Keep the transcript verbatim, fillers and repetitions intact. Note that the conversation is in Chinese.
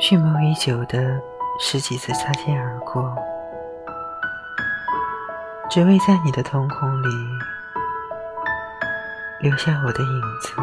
蓄谋已久的十几次擦肩而过，只为在你的瞳孔里留下我的影子。